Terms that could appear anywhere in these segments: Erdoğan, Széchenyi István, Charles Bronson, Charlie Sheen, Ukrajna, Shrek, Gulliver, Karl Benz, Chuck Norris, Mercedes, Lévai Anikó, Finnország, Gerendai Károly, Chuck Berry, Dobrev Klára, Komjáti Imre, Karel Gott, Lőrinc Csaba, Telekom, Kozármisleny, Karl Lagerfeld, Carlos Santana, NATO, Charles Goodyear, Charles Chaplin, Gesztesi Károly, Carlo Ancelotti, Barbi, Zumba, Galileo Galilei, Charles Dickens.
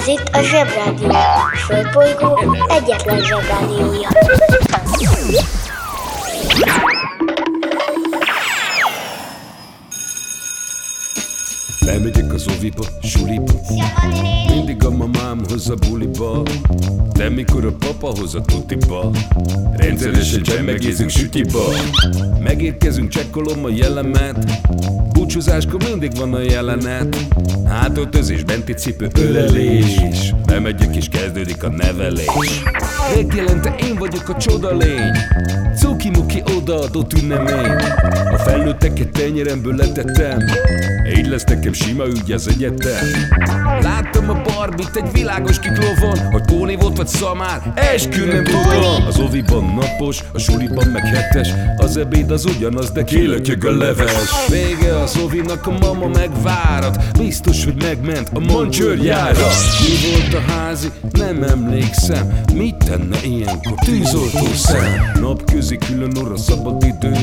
Ez itt a Zsebrádió, a Földbolygó egyetlen Zsebrádiója. Bemegyek az oviba, suliba, mindig a mamám hoz a buliba, de mikor a papa hoz a tutiba, rendszeresen csemmegézünk sütiba. Megérkezünk, csekkolom a jellemet, búcsúzáskor mindig van a jelenet. Hátortözés, benti cipő, ölelés, bemegyek és kezdődik a nevelés. Megjelente én vagyok a csoda lény, cuki-muki odaadott ünnemény. A felnőtteket tenyeremből letettem, így lesz nekem sima ügy az egyetem. Láttam a Barbit egy világos kiklovon, hogy Póni volt vagy Szamár, eskü nem tudom. Az oviban napos, a suliban meg hetes, az ebéd az ugyanaz, de kéletjeg a leves. Vége az ovinak, a mama megvárat, biztos, hogy megment a mancsőrjára. Mi volt a házi? Nem emlékszem, mit tenne ilyenkor tűzoltószem? Napközi külön óra szabad idő,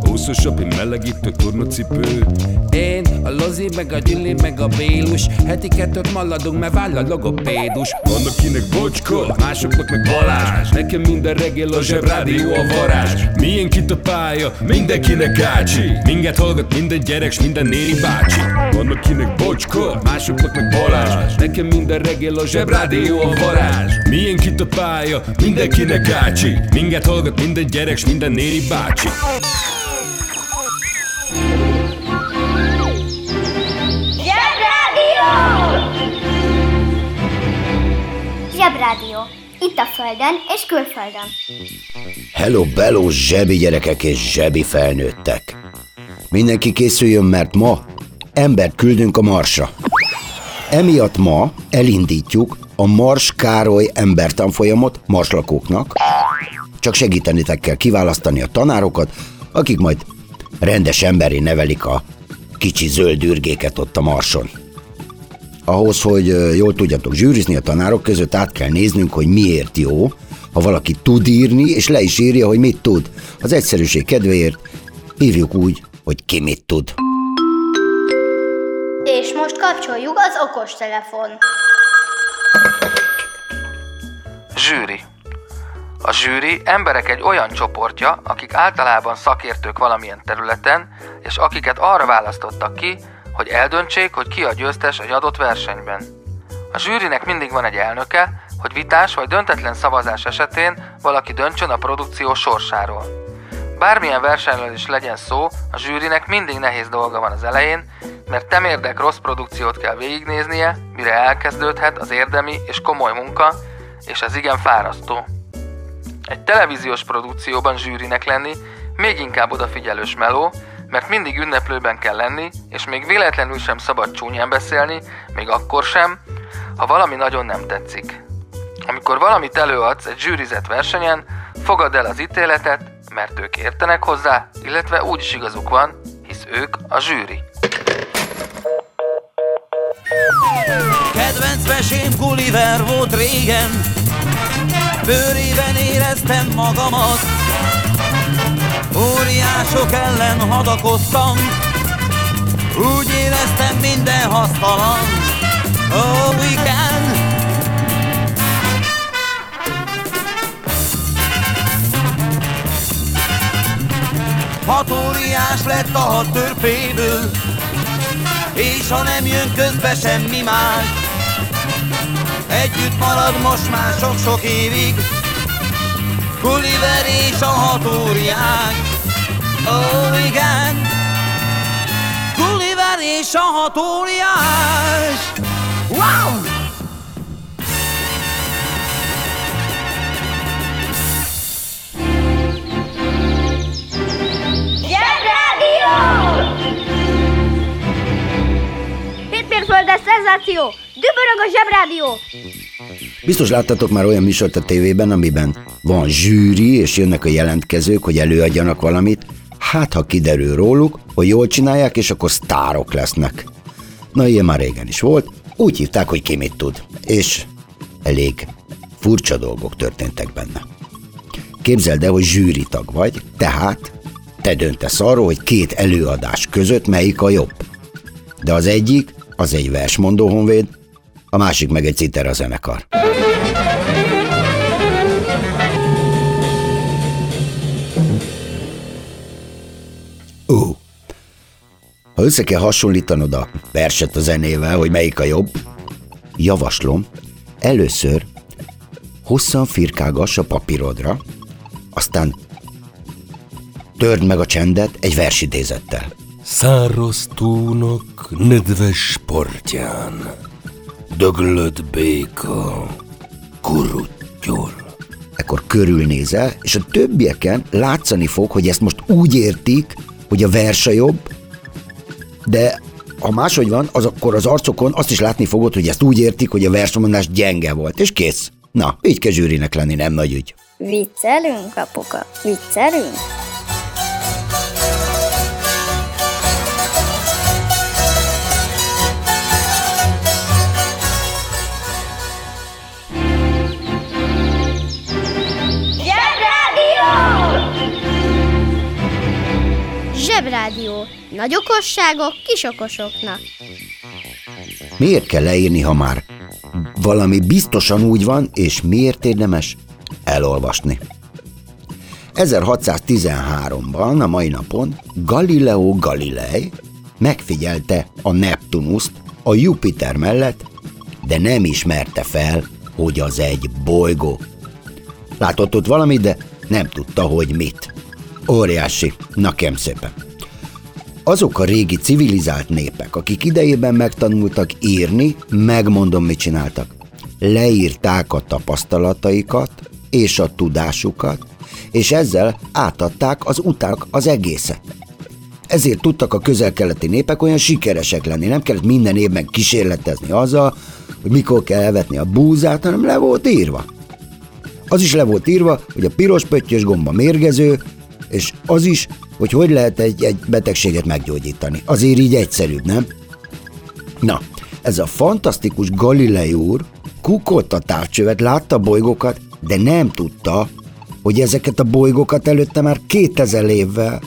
hosszasabb, én melegítő tornacipő. Én, a Lozi, meg a Gyüli, meg a Bélus, heti kettőt maladunk, mert váll a logopédus. Van akinek bocska, másoknak meg Balázs, nekem minden reggel a Zsebrádió a varázs. Milyen kit a pálya, mindenkinek ácsi, minket hallgat minden gyerek s minden néri bácsi. Van akinek bocska, másoknak meg Balázs, nekem minden reggel a Zsebrádió a varázs. Milyen kit a pálya, mindenkinek ácsi, minket hallgat minden gyerek s minden néri bácsi. Zsebrádió. Itt a földön és külföldön. Hello, bello, zsebi gyerekek és zsebi felnőttek. Mindenki készüljön, mert ma embert küldünk a Marsra. Emiatt ma elindítjuk a Mars Károly embertanfolyamot marslakóknak. Csak segítenitek kell kiválasztani a tanárokat, akik majd rendes emberi nevelik a kicsi zöld ürgéket ott a Marson. Ahhoz, hogy jól tudjatok zsűrizni a tanárok között, át kell néznünk, hogy miért jó, ha valaki tud írni, és le is írja, hogy mit tud. Az egyszerűség kedvéért hívjuk úgy, hogy ki mit tud. És most kapcsoljuk az okostelefon. Zsűri. A zsűri emberek egy olyan csoportja, akik általában szakértők valamilyen területen, és akiket arra választottak ki, hogy eldöntsék, hogy ki a győztes egy adott versenyben. A zsűrinek mindig van egy elnöke, hogy vitás vagy döntetlen szavazás esetén valaki döntsön a produkció sorsáról. Bármilyen versenyről is legyen szó, a zsűrinek mindig nehéz dolga van az elején, mert temérdek rossz produkciót kell végignéznie, mire elkezdődhet az érdemi és komoly munka, és ez igen fárasztó. Egy televíziós produkcióban zsűrinek lenni még inkább odafigyelős meló, mert mindig ünneplőben kell lenni, és még véletlenül sem szabad csúnyán beszélni, még akkor sem, ha valami nagyon nem tetszik. Amikor valamit előadsz egy zsűrizett versenyen, fogadd el az ítéletet, mert ők értenek hozzá, illetve úgy is igazuk van, hisz ők a zsűri. Kedvenc mesém Gulliver volt régen, bőrében éreztem magamat, óriások ellen hadakoztam, úgy éreztem minden hasztalan. Oh, igen! Hat óriás lett a hat törpéből, és ha nem jön közbe semmi más, együtt marad most már sok-sok évig Gulliver és a hat óriás. Oh, igen, Gulliver és a hat óriás. Wow! Zsebrádió! Hétmérföldes szenzáció! Dübörög a Zsebrádió! Biztos láttatok már olyan műsort a tévében, amiben van zsűri, és jönnek a jelentkezők, hogy előadjanak valamit. Hát, ha kiderül róluk, hogy jól csinálják, és akkor sztárok lesznek. Na, ilyen már régen is volt, úgy hívták, hogy ki mit tud. És elég furcsa dolgok történtek benne. Képzeld el, hogy zsűritag vagy, tehát te döntesz arról, hogy két előadás között melyik a jobb. De az egyik, az egy versmondó honvéd, a másik meg egy citera zenekar. Ha össze kell hasonlítanod a verset a zenével, hogy melyik a jobb, javaslom, először hosszan firkálgass a papírodra, aztán törd meg a csendet egy versidézettel. Száraz túnok nedves partján, döglött béka kuruttyol. Ekkor körülnézel, és a többieken látszani fog, hogy ezt most úgy értik, hogy a vers a jobb, de ha máshogy van, akkor az arcokon azt is látni fogod, hogy ezt úgy értik, hogy a versmondás gyenge volt, és kész. Na, így kell zsűrinek lenni, nem nagy ügy. Viccelünk, apuka, viccelünk. Zsebrádió. Nagy okosságok kis okosoknak. Miért kell leírni, ha már valami biztosan úgy van, és miért érdemes elolvasni? 1613-ban, a mai napon Galileo Galilei megfigyelte a Neptunuszt a Jupiter mellett, de nem ismerte fel, hogy az egy bolygó. Látott ott valamit, de nem tudta, hogy mit. Óriási, na kérem szépen. Azok a régi civilizált népek, akik idejében megtanultak írni, megmondom, mit csináltak. Leírták a tapasztalataikat és a tudásukat, és ezzel átadták az utak az egészet. Ezért tudtak a közel-keleti népek olyan sikeresek lenni, nem kellett minden évben kísérletezni azzal, hogy mikor kell elvetni a búzát, hanem le volt írva. Az is le volt írva, hogy a piros pöttyös gomba mérgező, és az is, hogy hogy lehet egy betegséget meggyógyítani. Azért így egyszerűbb, nem? Na, ez a fantasztikus Galilei úr kukolt a távcsövet, látta a bolygókat, de nem tudta, hogy ezeket a bolygókat előtte már 2000 évvel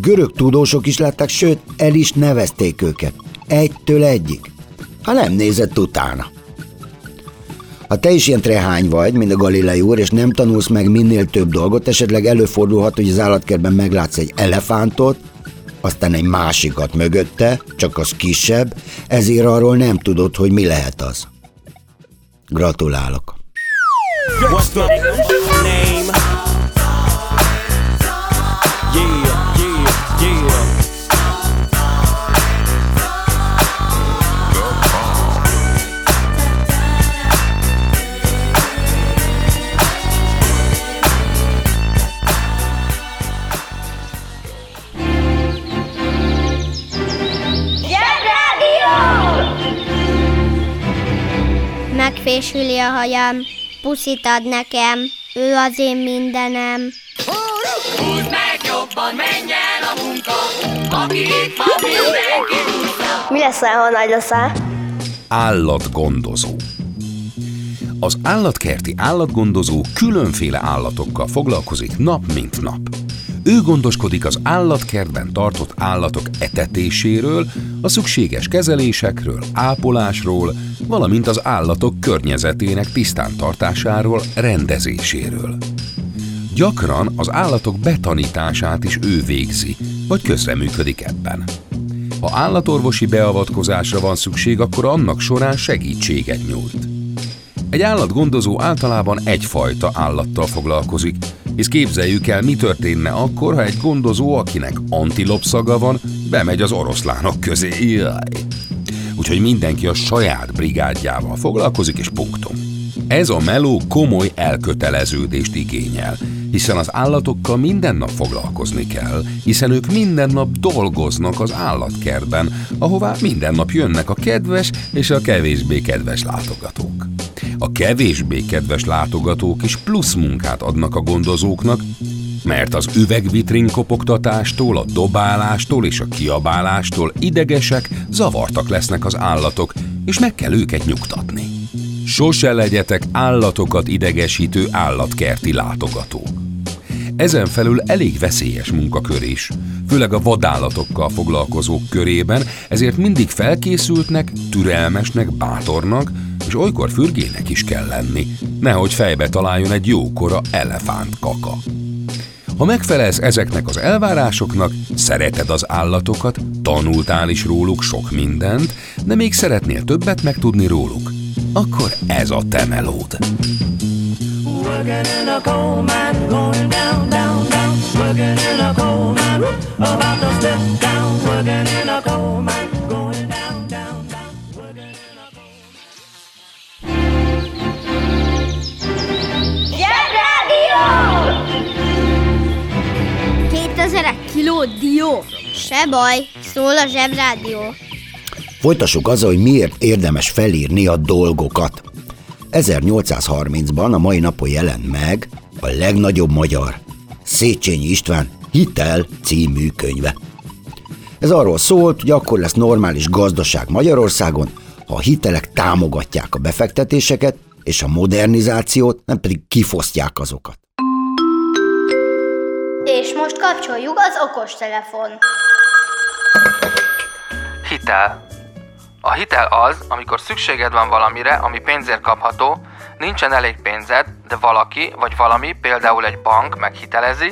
görög tudósok is látták, sőt, el is nevezték őket. Egytől egyig. Ha nem nézett utána. Ha te is ilyen trehány vagy, mint a Galilei úr, és nem tanulsz meg minél több dolgot, esetleg előfordulhat, hogy az állatkertben meglátsz egy elefántot, aztán egy másikat mögötte, csak az kisebb, ezért arról nem tudod, hogy mi lehet az. Gratulálok! Fésüli a hajam, puszit ad nekem, ő az én mindenem. Húzd meg jobban, menj el a munka, aki itt van, mindenki húzza. Mi leszel, ha nagy leszel? Állatgondozó. Az állatkerti állatgondozó különféle állatokkal foglalkozik nap mint nap. Ő gondoskodik az állatkertben tartott állatok etetéséről, a szükséges kezelésekről, ápolásról, valamint az állatok környezetének tisztántartásáról, rendezéséről. Gyakran az állatok betanítását is ő végzi, vagy közreműködik ebben. Ha állatorvosi beavatkozásra van szükség, akkor annak során segítséget nyújt. Egy állatgondozó általában egyfajta állattal foglalkozik, és képzeljük el, mi történne akkor, ha egy gondozó, akinek antilopszaga van, bemegy az oroszlánok közé. Jaj. Úgyhogy mindenki a saját brigádjával foglalkozik, és punktum. Ez a meló komoly elköteleződést igényel, hiszen az állatokkal minden nap foglalkozni kell, hiszen ők minden nap dolgoznak az állatkertben, ahová minden nap jönnek a kedves és a kevésbé kedves látogatók. A kevésbé kedves látogatók is plusz munkát adnak a gondozóknak, mert az üvegvitrin kopogtatástól, a dobálástól és a kiabálástól idegesek, zavartak lesznek az állatok, és meg kell őket nyugtatni. Sose legyetek állatokat idegesítő állatkerti látogatók. Ezen felül elég veszélyes munkakör is, főleg a vadállatokkal foglalkozók körében, ezért mindig felkészültnek, türelmesnek, bátornak, és olykor fürgének is kell lenni, nehogy fejbe találjon egy jókora elefántkaka. Ha megfelelsz ezeknek az elvárásoknak, szereted az állatokat, tanultál is róluk sok mindent, de még szeretnél többet megtudni róluk, akkor ez a te melód. Kiló dió! Se baj, szól a Zsebrádió. Folytassuk azzal, hogy miért érdemes felírni a dolgokat. 1830-ban a mai napon jelent meg a legnagyobb magyar, Széchenyi István Hitel című könyve. Ez arról szólt, hogy akkor lesz normális gazdaság Magyarországon, ha a hitelek támogatják a befektetéseket és a modernizációt, nem pedig kifosztják azokat. És most kapcsoljuk az okostelefon. Hitel. A hitel az, amikor szükséged van valamire, ami pénzért kapható, nincsen elég pénzed, de valaki vagy valami, például egy bank meghitelezi,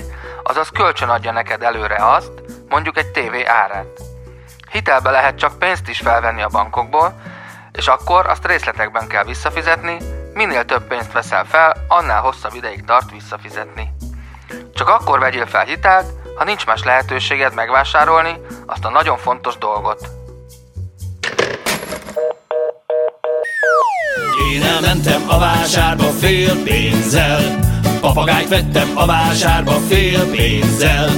azaz kölcsön adja neked előre azt, mondjuk egy tévé árát. Hitelbe lehet csak pénzt is felvenni a bankokból, és akkor azt részletekben kell visszafizetni, minél több pénzt veszel fel, annál hosszabb ideig tart visszafizetni. Csak akkor vegyél fel hitelt, ha nincs más lehetőséged megvásárolni azt a nagyon fontos dolgot. Én elmentem a vásárba fél pénzzel, papagájt vettem a vásárba fél pénzzel.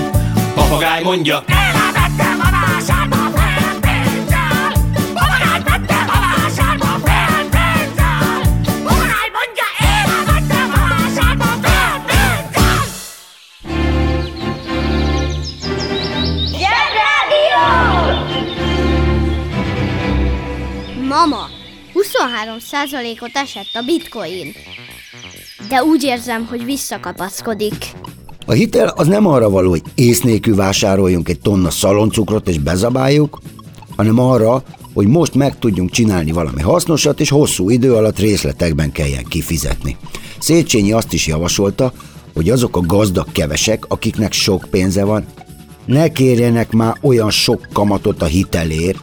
Papagáj mondja, elvettem a vásárba fél pénzzel, papagájt vettem a vásárba fél pénzzel. Papagáj mondja, elvettem a vásárba fél pénzzel. Zsebrádió! Mama, 23%-ot esett a bitcoin, de úgy érzem, hogy visszakapaszkodik. A hitel az nem arra való, hogy ész nélkül vásároljunk egy tonna szaloncukrot és bezabáljuk, hanem arra, hogy most meg tudjunk csinálni valami hasznosat, és hosszú idő alatt részletekben kelljen kifizetni. Széchenyi azt is javasolta, hogy azok a gazdag kevesek, akiknek sok pénze van, ne kérjenek már olyan sok kamatot a hitelért,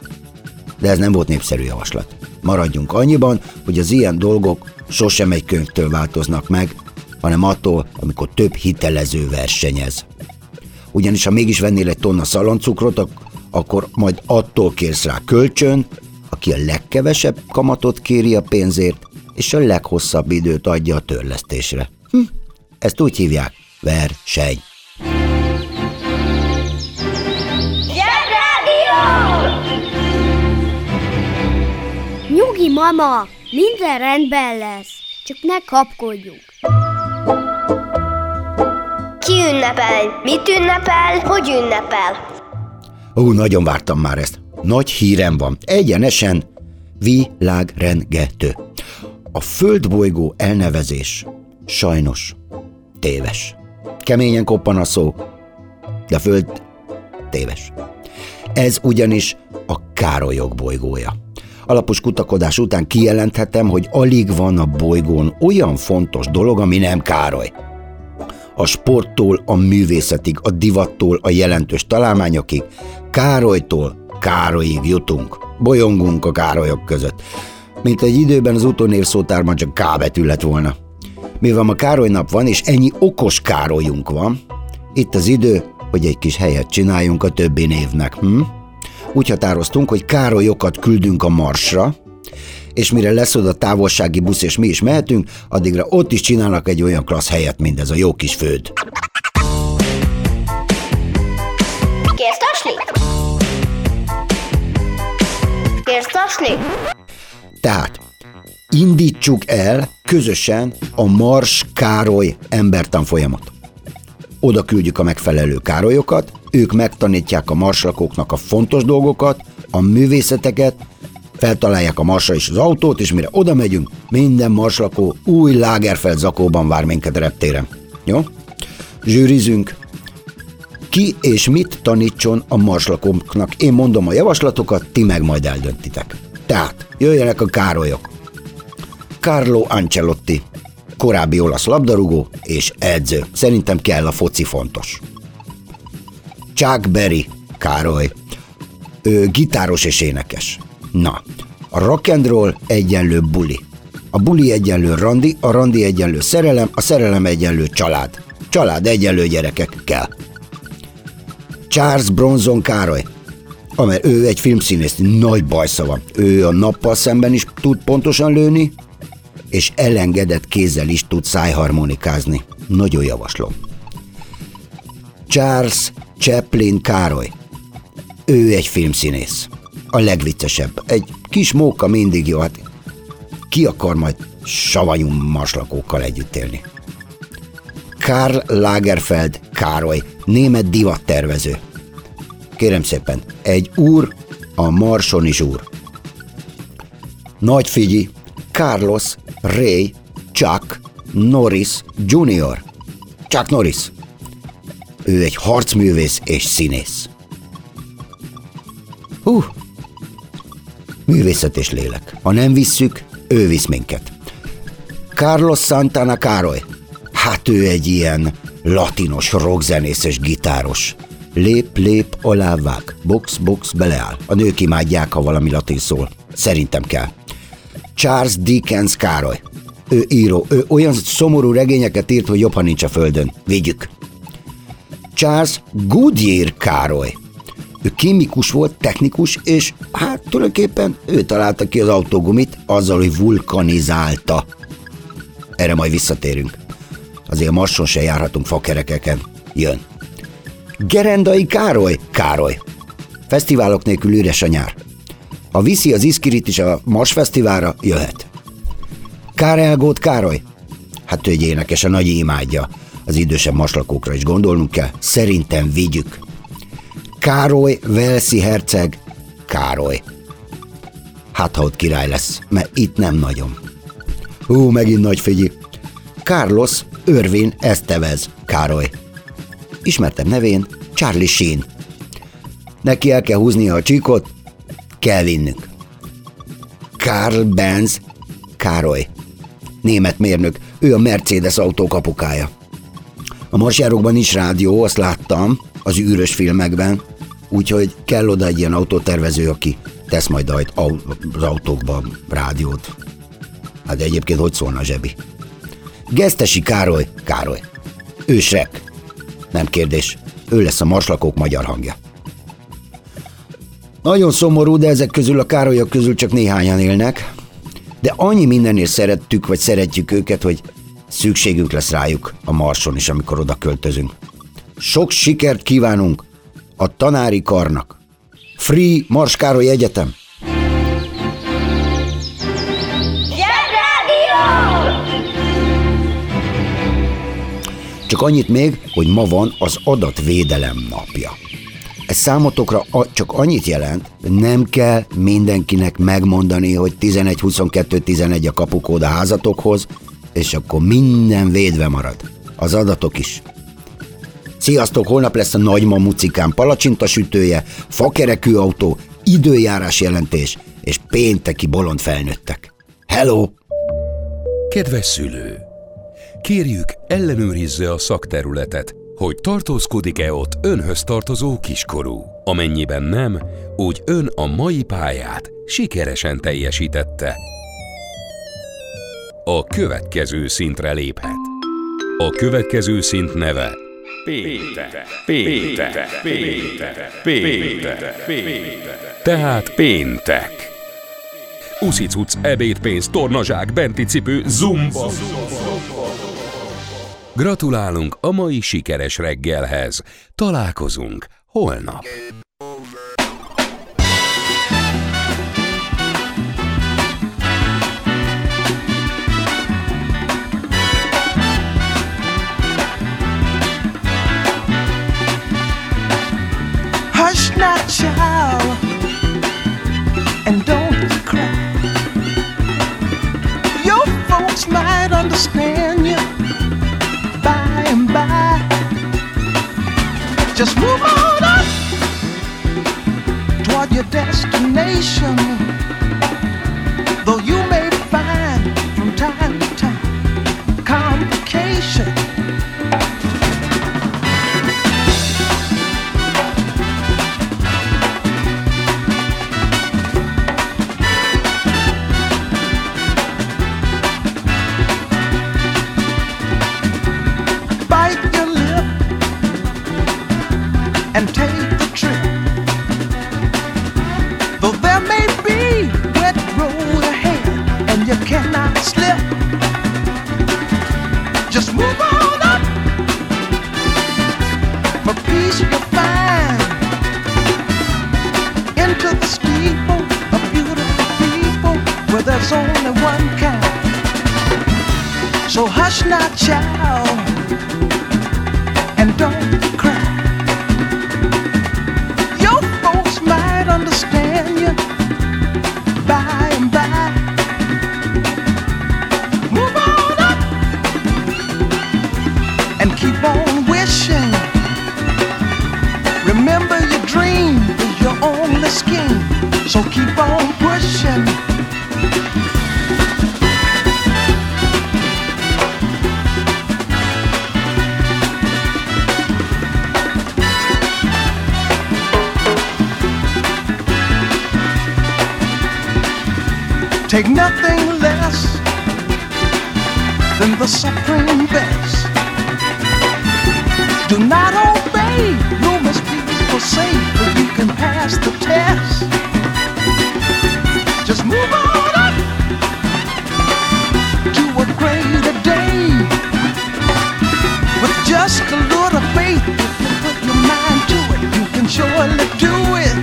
de ez nem volt népszerű javaslat. Maradjunk annyiban, hogy az ilyen dolgok sosem egy könyvtől változnak meg, hanem attól, amikor több hitelező versenyez. Ugyanis ha mégis vennél egy tonna szaloncukrot, akkor majd attól kérsz rá kölcsön, aki a legkevesebb kamatot kéri a pénzért, és a leghosszabb időt adja a törlesztésre. Ezt úgy hívják, verseny. Nyugi, mama! Minden rendben lesz, csak ne kapkodjunk. Ki ünnepel? Mit ünnepel? Hogy ünnepel? Nagyon vártam már ezt. Nagy hírem van. Egyenesen világrengető. A földbolygó elnevezés sajnos téves. Keményen koppan a szó, de a föld téves. Ez ugyanis a Károlyok bolygója. Alapos kutakodás után kijelenthetem, hogy alig van a bolygón olyan fontos dolog, ami nem Károly. A sporttól a művészetig, a divattól a jelentős találmányokig, Károlytól Károlyig jutunk. Bolyongunk a Károlyok között. Mint egy időben az utónév szótárban csak K betű lett volna. Mivel ma Károly nap van, és ennyi okos Károlyunk van, itt az idő, hogy egy kis helyet csináljunk a többi névnek. Úgy határoztunk, hogy Károlyokat küldünk a Marsra, és mire lesz oda távolsági busz és mi is mehetünk, addigra ott is csinálnak egy olyan klassz helyet, mint ez a jó kis föld. Kész tasni? Tehát indítsuk el közösen a Mars Károly embertanfolyamot. Oda küldjük a megfelelő Károlyokat, ők megtanítják a marslakóknak a fontos dolgokat, a művészeteket, feltalálják a Marsra is az autót, és mire oda megyünk, minden marslakó új Lagerfeld zakóban vár minket a reptéren. Jó? Zsűrizünk. Ki és mit tanítson a marslakóknak? Én mondom a javaslatokat, ti meg majd eldöntitek. Tehát, jöjjenek a Károlyok. Carlo Ancelotti, korábbi olasz labdarúgó és edző. Szerintem kell, a foci fontos. Chuck Berry, Károly. Ő gitáros és énekes. Na, a rock and roll egyenlő buli. A buli egyenlő randi, a randi egyenlő szerelem, a szerelem egyenlő család. Család egyenlő gyerekek, kell. Charles Bronson Károly. Amely ő egy filmszínész, nagy bajsza van. Ő a nappal szemben is tud pontosan lőni, és elengedett kézzel is tud szájharmonikázni. Nagyon javaslom. Charles Chaplin Károly. Ő egy filmszínész. A legviccesebb. Egy kis móka mindig jó. Hát ki akar majd savanyú maslakókkal együtt élni? Karl Lagerfeld Károly. Német divattervező. Kérem szépen, egy úr, a Marson is úr. Nagy figyi, Carlos, Ray, Chuck, Norris, Junior. Chuck Norris. Ő egy harcművész és színész. Művészet és lélek. Ha nem visszük, ő visz minket. Carlos Santana Károly. Hát ő egy ilyen latinos, rockzenészes, gitáros. Lép, lép, alávág. Box, box, beleáll. A nők imádják, ha valami latin szól. Szerintem kell. Charles Dickens Károly. Ő író. Ő olyan szomorú regényeket írt, hogy jobb, ha nincs a földön. Vigyük. Charles Goodyear Károly. Ő kémikus volt, technikus, és hát tulajdonképpen ő találta ki az autógumit azzal, hogy vulkanizálta. Erre majd visszatérünk. Azért a Marson se járhatunk fakerekeken. Jön. Gerendai Károly, Károly. Fesztiválok nélkül üres a nyár. Ha viszi az iszkirit is a Mars fesztiválra, jöhet. Karel Gott Károly. Hát ő egy énekes, a nagy imádja. Az idősebb maslakókra is gondolnunk kell. Szerintem vigyük. Károly, Velszi herceg, Károly. Hát ha ott király lesz, mert itt nem nagyon. Megint nagy figyi. Carlos Irwin Estevez, Károly. Ismertebb nevén Charlie Sheen. Neki el kell húznia a csíkot, kell vinnünk. Karl Benz, Károly. Német mérnök, ő a Mercedes autó kapukája. A marsjárókban is rádió, azt láttam, az űrös filmekben, úgyhogy kell oda egy ilyen autótervező, aki tesz majd az autókban rádiót. Hát egyébként hogy szólna a zsebi? Gesztesi Károly, Károly. Ő Shrek. Nem kérdés, ő lesz a marslakók magyar hangja. Nagyon szomorú, de ezek közül, a Károlyak közül csak néhányan élnek, de annyi mindenért szerettük, vagy szeretjük őket, hogy szükségünk lesz rájuk a Marson is, amikor oda költözünk. Sok sikert kívánunk a tanári karnak. Free Mars Károly Egyetem! Csak annyit még, hogy ma van az adatvédelem napja. Ez számotokra csak annyit jelent, hogy nem kell mindenkinek megmondani, hogy 11-22-11 a kapukód a házatokhoz, és akkor minden védve marad. Az adatok is. Sziasztok, holnap lesz a nagymamucikán palacsintasütője, fakerekű autó, időjárás jelentés és pénteki bolond felnőttek. Hello! Kedves szülő! Kérjük, ellenőrizze a szakterületet, hogy tartózkodik-e ott önhöz tartozó kiskorú. Amennyiben nem, úgy ön a mai pályát sikeresen teljesítette. A következő szintre léphet. A következő szint neve Péntek. Tehát péntek. Uszicuc, ebédpénz, tornazsák, benti cipő, zumba. Gratulálunk a mai sikeres reggelhez. Találkozunk holnap. Hush not, child, and don't cry. Your folks might understand you. By. Just move on up toward your destination, though you may find from but there's only one kind. So hush now, child, and don't cry. Your folks might understand you by and by. Move on up and keep on wishing. Remember your dream is your only scheme, so keep on pushing. Take nothing less than the supreme best. Do not obey, no must people say, but you can pass the test. Just move on up to a greater day. With just a little faith, if you put your mind to it, you can surely do it.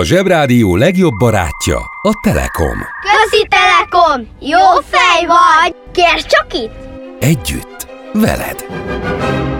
A Zsebrádió legjobb barátja a Telekom. Köszi, Telekom! Jó fej vagy! Kérd csak itt! Együtt, veled!